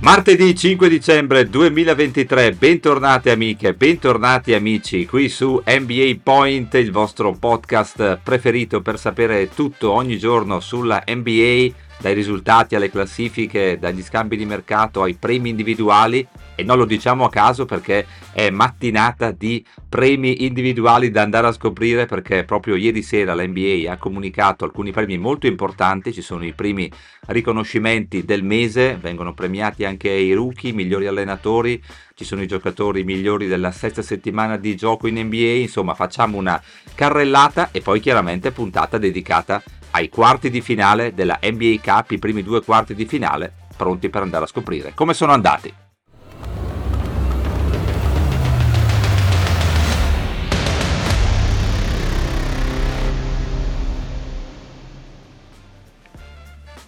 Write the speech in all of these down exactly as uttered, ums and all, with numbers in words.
Martedì cinque dicembre duemilaventitré, bentornate amiche, bentornati amici qui su N B A Point, il vostro podcast preferito per sapere tutto ogni giorno sulla N B A, dai risultati alle classifiche, dagli scambi di mercato ai premi individuali, e non lo diciamo a caso perché è mattinata di premi individuali da andare a scoprire, perché proprio ieri sera la N B A ha comunicato alcuni premi molto importanti. Ci sono i primi riconoscimenti del mese, vengono premiati anche i rookie, i migliori allenatori, ci sono i giocatori migliori della sesta settimana di gioco in N B A, insomma facciamo una carrellata e poi chiaramente puntata dedicata ai quarti di finale della N B A Cup, i primi due quarti di finale, pronti per andare a scoprire come sono andati.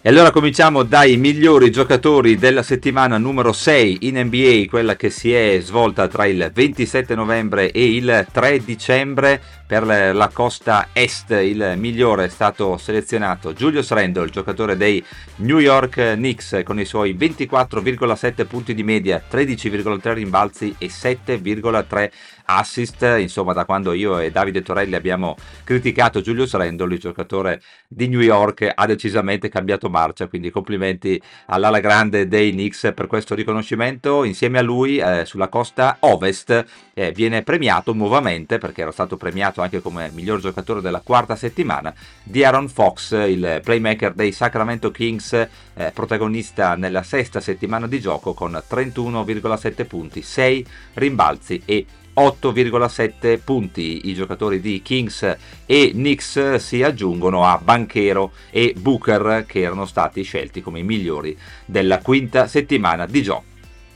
E allora cominciamo dai migliori giocatori della settimana numero sei in N B A, quella che si è svolta tra il ventisette novembre e il tre dicembre. Per la costa est il migliore è stato selezionato Julius Randle, giocatore dei New York Knicks, con i suoi ventiquattro virgola sette punti di media, tredici virgola tre rimbalzi e sette virgola tre assist. Insomma, da quando io e Davide Torelli abbiamo criticato Julius Randle, il giocatore di New York ha decisamente cambiato marcia, quindi complimenti all'ala grande dei Knicks per questo riconoscimento. Insieme a lui eh, sulla costa ovest eh, viene premiato nuovamente, perché era stato premiato anche come miglior giocatore della quarta settimana, De'Aaron Fox, il playmaker dei Sacramento Kings, eh, protagonista nella sesta settimana di gioco con trentuno virgola sette punti, sei rimbalzi e otto virgola sette punti. I giocatori di Kings e Knicks si aggiungono a Banchero e Booker, che erano stati scelti come i migliori della quinta settimana di gioco.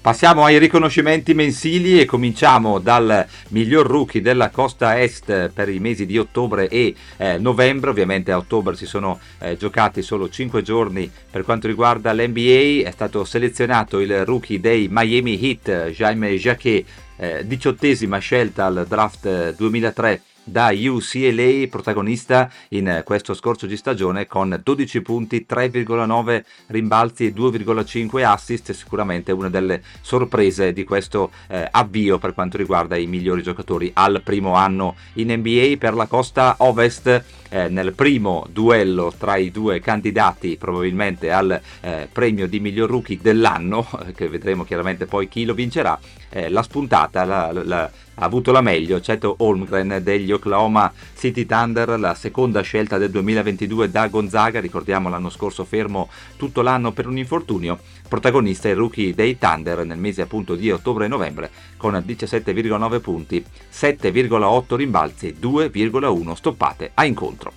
Passiamo ai riconoscimenti mensili e cominciamo dal miglior rookie della costa est per i mesi di ottobre e eh, novembre. Ovviamente a ottobre si sono eh, giocati solo cinque giorni per quanto riguarda l'N B A. È stato selezionato il rookie dei Miami Heat, Jaime Jaquez, eh, diciottesima scelta al draft duemilatré da U C L A, protagonista in questo scorcio di stagione con dodici punti, tre virgola nove rimbalzi e due virgola cinque assist. Sicuramente una delle sorprese di questo eh, avvio per quanto riguarda i migliori giocatori al primo anno in N B A. Per la costa ovest, eh, nel primo duello tra i due candidati probabilmente al eh, premio di miglior rookie dell'anno, che vedremo chiaramente poi chi lo vincerà, eh, la spuntata la, la ha avuto la meglio Chet Holmgren degli Oklahoma City Thunder, la seconda scelta del duemilaventidue da Gonzaga, ricordiamo l'anno scorso fermo tutto l'anno per un infortunio, protagonista il rookie dei Thunder nel mese appunto di ottobre e novembre con diciassette virgola nove punti, sette virgola otto rimbalzi e due virgola uno stoppate a incontro.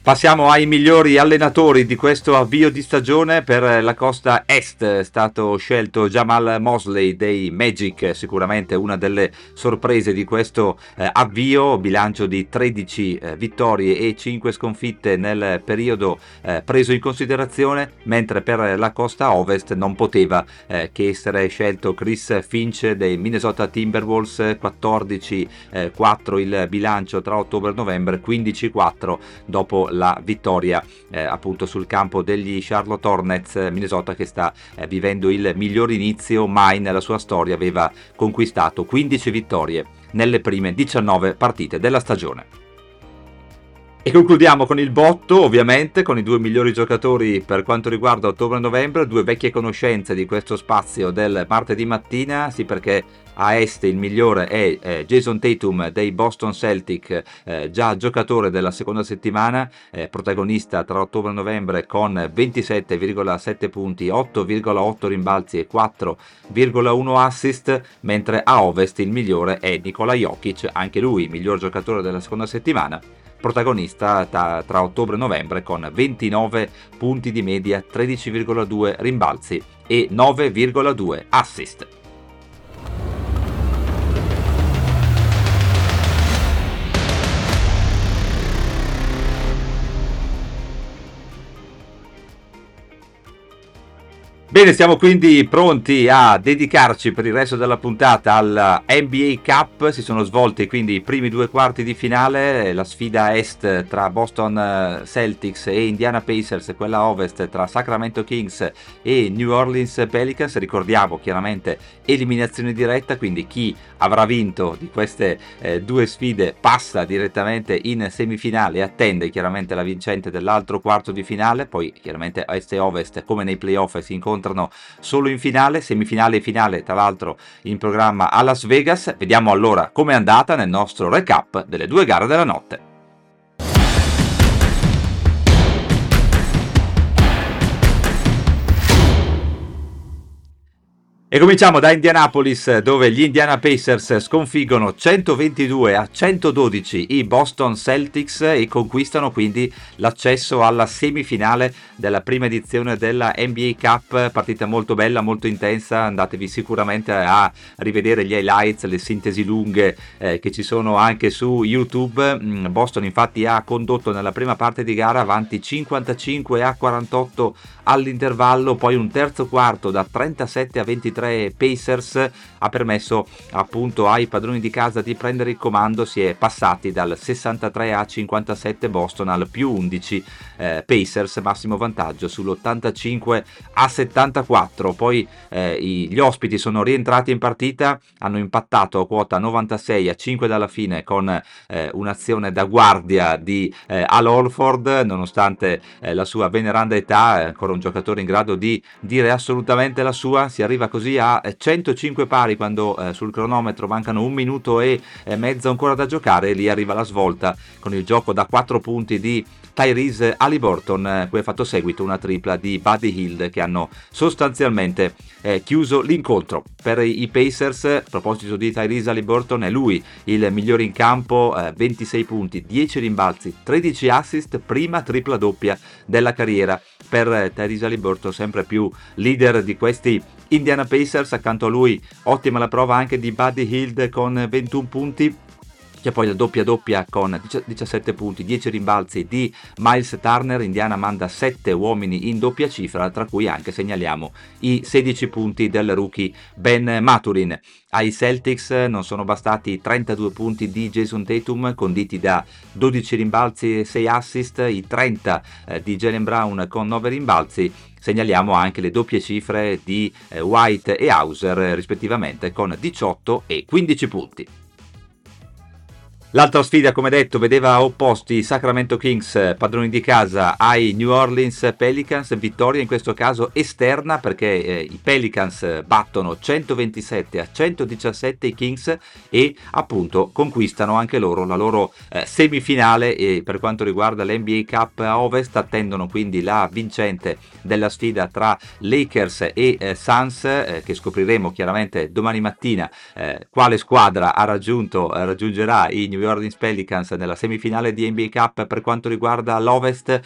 Passiamo ai migliori allenatori di questo avvio di stagione. Per la costa est è stato scelto Jamal Mosley dei Magic, sicuramente una delle sorprese di questo eh, avvio, bilancio di tredici eh, vittorie e cinque sconfitte nel periodo eh, preso in considerazione, mentre per la costa ovest non poteva eh, che essere scelto Chris Finch dei Minnesota Timberwolves, quattordici quattro eh, il bilancio tra ottobre e novembre, quindici quattro dopo la vittoria eh, appunto sul campo degli Charlotte Hornets. Minnesota che sta eh, vivendo il miglior inizio mai nella sua storia, aveva conquistato quindici vittorie nelle prime diciannove partite della stagione. E concludiamo con il botto, ovviamente, con i due migliori giocatori per quanto riguarda ottobre e novembre, due vecchie conoscenze di questo spazio del martedì mattina, sì, perché a est il migliore è eh, Jason Tatum dei Boston Celtics, eh, già giocatore della seconda settimana, eh, protagonista tra ottobre e novembre con ventisette virgola sette punti, otto virgola otto rimbalzi e quattro virgola uno assist, mentre a ovest il migliore è Nikola Jokic, anche lui miglior giocatore della seconda settimana, protagonista tra, tra ottobre e novembre con ventinove punti di media, tredici virgola due rimbalzi e nove virgola due assist. Bene, siamo quindi pronti a dedicarci per il resto della puntata al N B A Cup. Si sono svolti quindi i primi due quarti di finale, la sfida est tra Boston Celtics e Indiana Pacers e quella ovest tra Sacramento Kings e New Orleans Pelicans. Ricordiamo chiaramente eliminazione diretta, quindi chi avrà vinto di queste eh, due sfide passa direttamente in semifinale e attende chiaramente la vincente dell'altro quarto di finale. Poi chiaramente est e ovest, come nei playoff, si incontrano solo in finale, semifinale e finale, tra l'altro in programma a Las Vegas. Vediamo allora com'è andata nel nostro recap delle due gare della notte. E cominciamo da Indianapolis, dove gli Indiana Pacers sconfiggono centoventidue a centododici i Boston Celtics e conquistano quindi l'accesso alla semifinale della prima edizione della N B A Cup. Partita molto bella, molto intensa, andatevi sicuramente a rivedere gli highlights, le sintesi lunghe eh, che ci sono anche su YouTube. Boston infatti ha condotto nella prima parte di gara avanti cinquantacinque a quarantotto all'intervallo, poi un terzo quarto da trentasette a ventitré Pacers ha permesso appunto ai padroni di casa di prendere il comando. Si è passati dal sessantatré a cinquantasette Boston al più undici eh, Pacers, massimo vantaggio sull'ottantacinque a settantaquattro. Poi eh, i, gli ospiti sono rientrati in partita, hanno impattato a quota novantasei a cinque dalla fine con eh, un'azione da guardia di eh, Al Horford, nonostante eh, la sua veneranda età, è ancora un giocatore in grado di dire assolutamente la sua. Si arriva così a centocinque pari quando eh, sul cronometro mancano un minuto e eh, mezzo ancora da giocare. Lì arriva la svolta con il gioco da quattro punti di Tyrese Haliburton, eh, cui ha fatto seguito una tripla di Buddy Hield, che hanno sostanzialmente eh, chiuso l'incontro. Per i Pacers, a proposito di Tyrese Haliburton, è lui il migliore in campo, eh, ventisei punti, dieci rimbalzi, tredici assist, prima tripla doppia della carriera per eh, Tyrese Haliburton, sempre più leader di questi Indiana Pacers. Accanto a lui ottima la prova anche di Buddy Hield con ventuno punti. C'è poi la doppia doppia con diciassette punti, dieci rimbalzi di Myles Turner. Indiana manda sette uomini in doppia cifra, tra cui anche segnaliamo i sedici punti del rookie Ben Mathurin. Ai Celtics non sono bastati i trentadue punti di Jason Tatum, conditi da dodici rimbalzi e sei assist, i trenta di Jaylen Brown con nove rimbalzi. Segnaliamo anche le doppie cifre di White e Hauser, rispettivamente, con diciotto e quindici punti. L'altra sfida, come detto, vedeva opposti Sacramento Kings, padroni di casa, ai New Orleans Pelicans. Vittoria in questo caso esterna, perché eh, i Pelicans battono centoventisette a centodiciassette i Kings e appunto conquistano anche loro la loro eh, semifinale. E per quanto riguarda l'N B A Cup a Ovest, attendono quindi la vincente della sfida tra Lakers e eh, Suns, eh, che scopriremo chiaramente domani mattina eh, quale squadra ha raggiunto eh, raggiungerà i New New Orleans Pelicans nella semifinale di N B A Cup. Per quanto riguarda l'Ovest,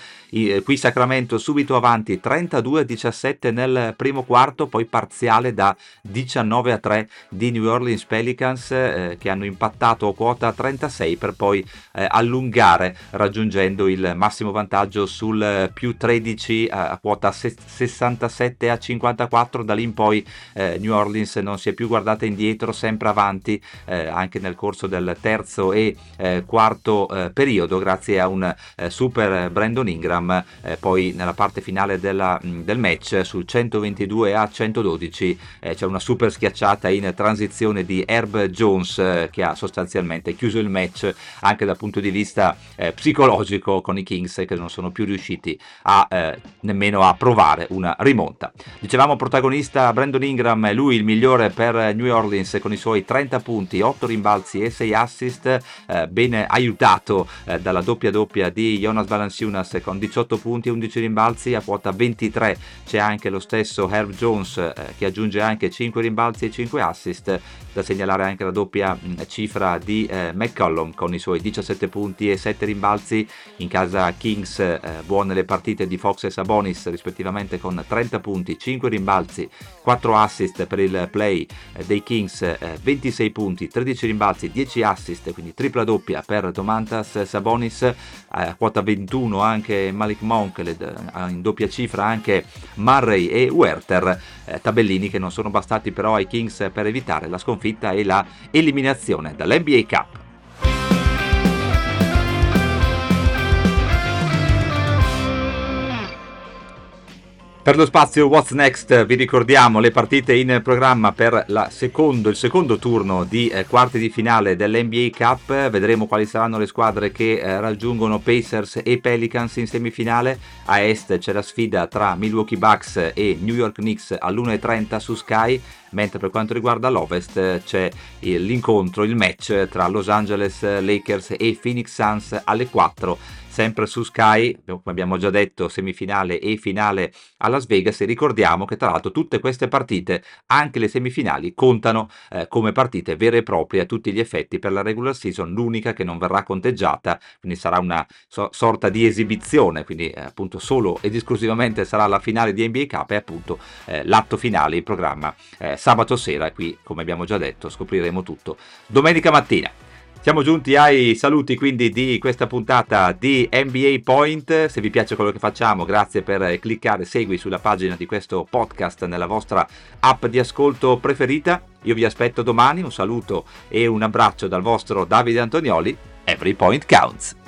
qui Sacramento subito avanti trentadue a diciassette nel primo quarto, poi parziale da diciannove a tre di New Orleans Pelicans, eh, che hanno impattato a quota trentasei per poi eh, allungare, raggiungendo il massimo vantaggio sul più tredici a quota sessantasette a cinquantaquattro. Da lì in poi eh, New Orleans non si è più guardata indietro, sempre avanti eh, anche nel corso del terzo e Eh, quarto eh, periodo, grazie a un eh, super Brandon Ingram. Eh, poi nella parte finale della, del match, su centoventidue a centododici eh, c'è una super schiacciata in transizione di Herb Jones, eh, che ha sostanzialmente chiuso il match anche dal punto di vista eh, psicologico, con i Kings che non sono più riusciti a eh, nemmeno a provare una rimonta. Dicevamo protagonista Brandon Ingram, è lui il migliore per New Orleans con i suoi trenta punti, otto rimbalzi e sei assist. Eh, ben aiutato eh, dalla doppia doppia di Jonas Valanciunas con diciotto punti e undici rimbalzi. A quota ventitré c'è anche lo stesso Herb Jones, eh, che aggiunge anche cinque rimbalzi e cinque assist. Da segnalare anche la doppia mh, cifra di eh, McCollum con i suoi diciassette punti e sette rimbalzi. In casa Kings eh, buone le partite di Fox e Sabonis, rispettivamente con trenta punti, cinque rimbalzi, quattro assist. Per il play eh, dei Kings eh, ventisei punti, tredici rimbalzi, dieci assist, quindi tripla doppia per Domantas Sabonis, a quota ventuno anche Malik Monk, in doppia cifra anche Murray e Werther, eh, tabellini che non sono bastati però ai Kings per evitare la sconfitta e la eliminazione dall'N B A Cup. Per lo spazio What's Next vi ricordiamo le partite in programma per la secondo, il secondo turno di eh, quarti di finale dell'N B A Cup. Vedremo quali saranno le squadre che eh, raggiungono Pacers e Pelicans in semifinale. A est c'è la sfida tra Milwaukee Bucks e New York Knicks all'una e trenta su Sky, mentre per quanto riguarda l'Ovest c'è l'incontro, il match tra Los Angeles Lakers e Phoenix Suns alle quattro, sempre su Sky. Come abbiamo già detto, semifinale e finale a Las Vegas, e ricordiamo che tra l'altro tutte queste partite, anche le semifinali, contano eh, come partite vere e proprie a tutti gli effetti per la regular season, l'unica che non verrà conteggiata, quindi sarà una so- sorta di esibizione, quindi eh, appunto solo ed esclusivamente sarà la finale di N B A Cup e appunto eh, l'atto finale in programma eh, sabato sera. Qui, come abbiamo già detto, scopriremo tutto domenica mattina. Siamo giunti ai saluti quindi di questa puntata di N B A Point. Se vi piace quello che facciamo, grazie per cliccare segui sulla pagina di questo podcast nella vostra app di ascolto preferita. Io vi aspetto domani, un saluto e un abbraccio dal vostro Davide Antonioli. Every point counts.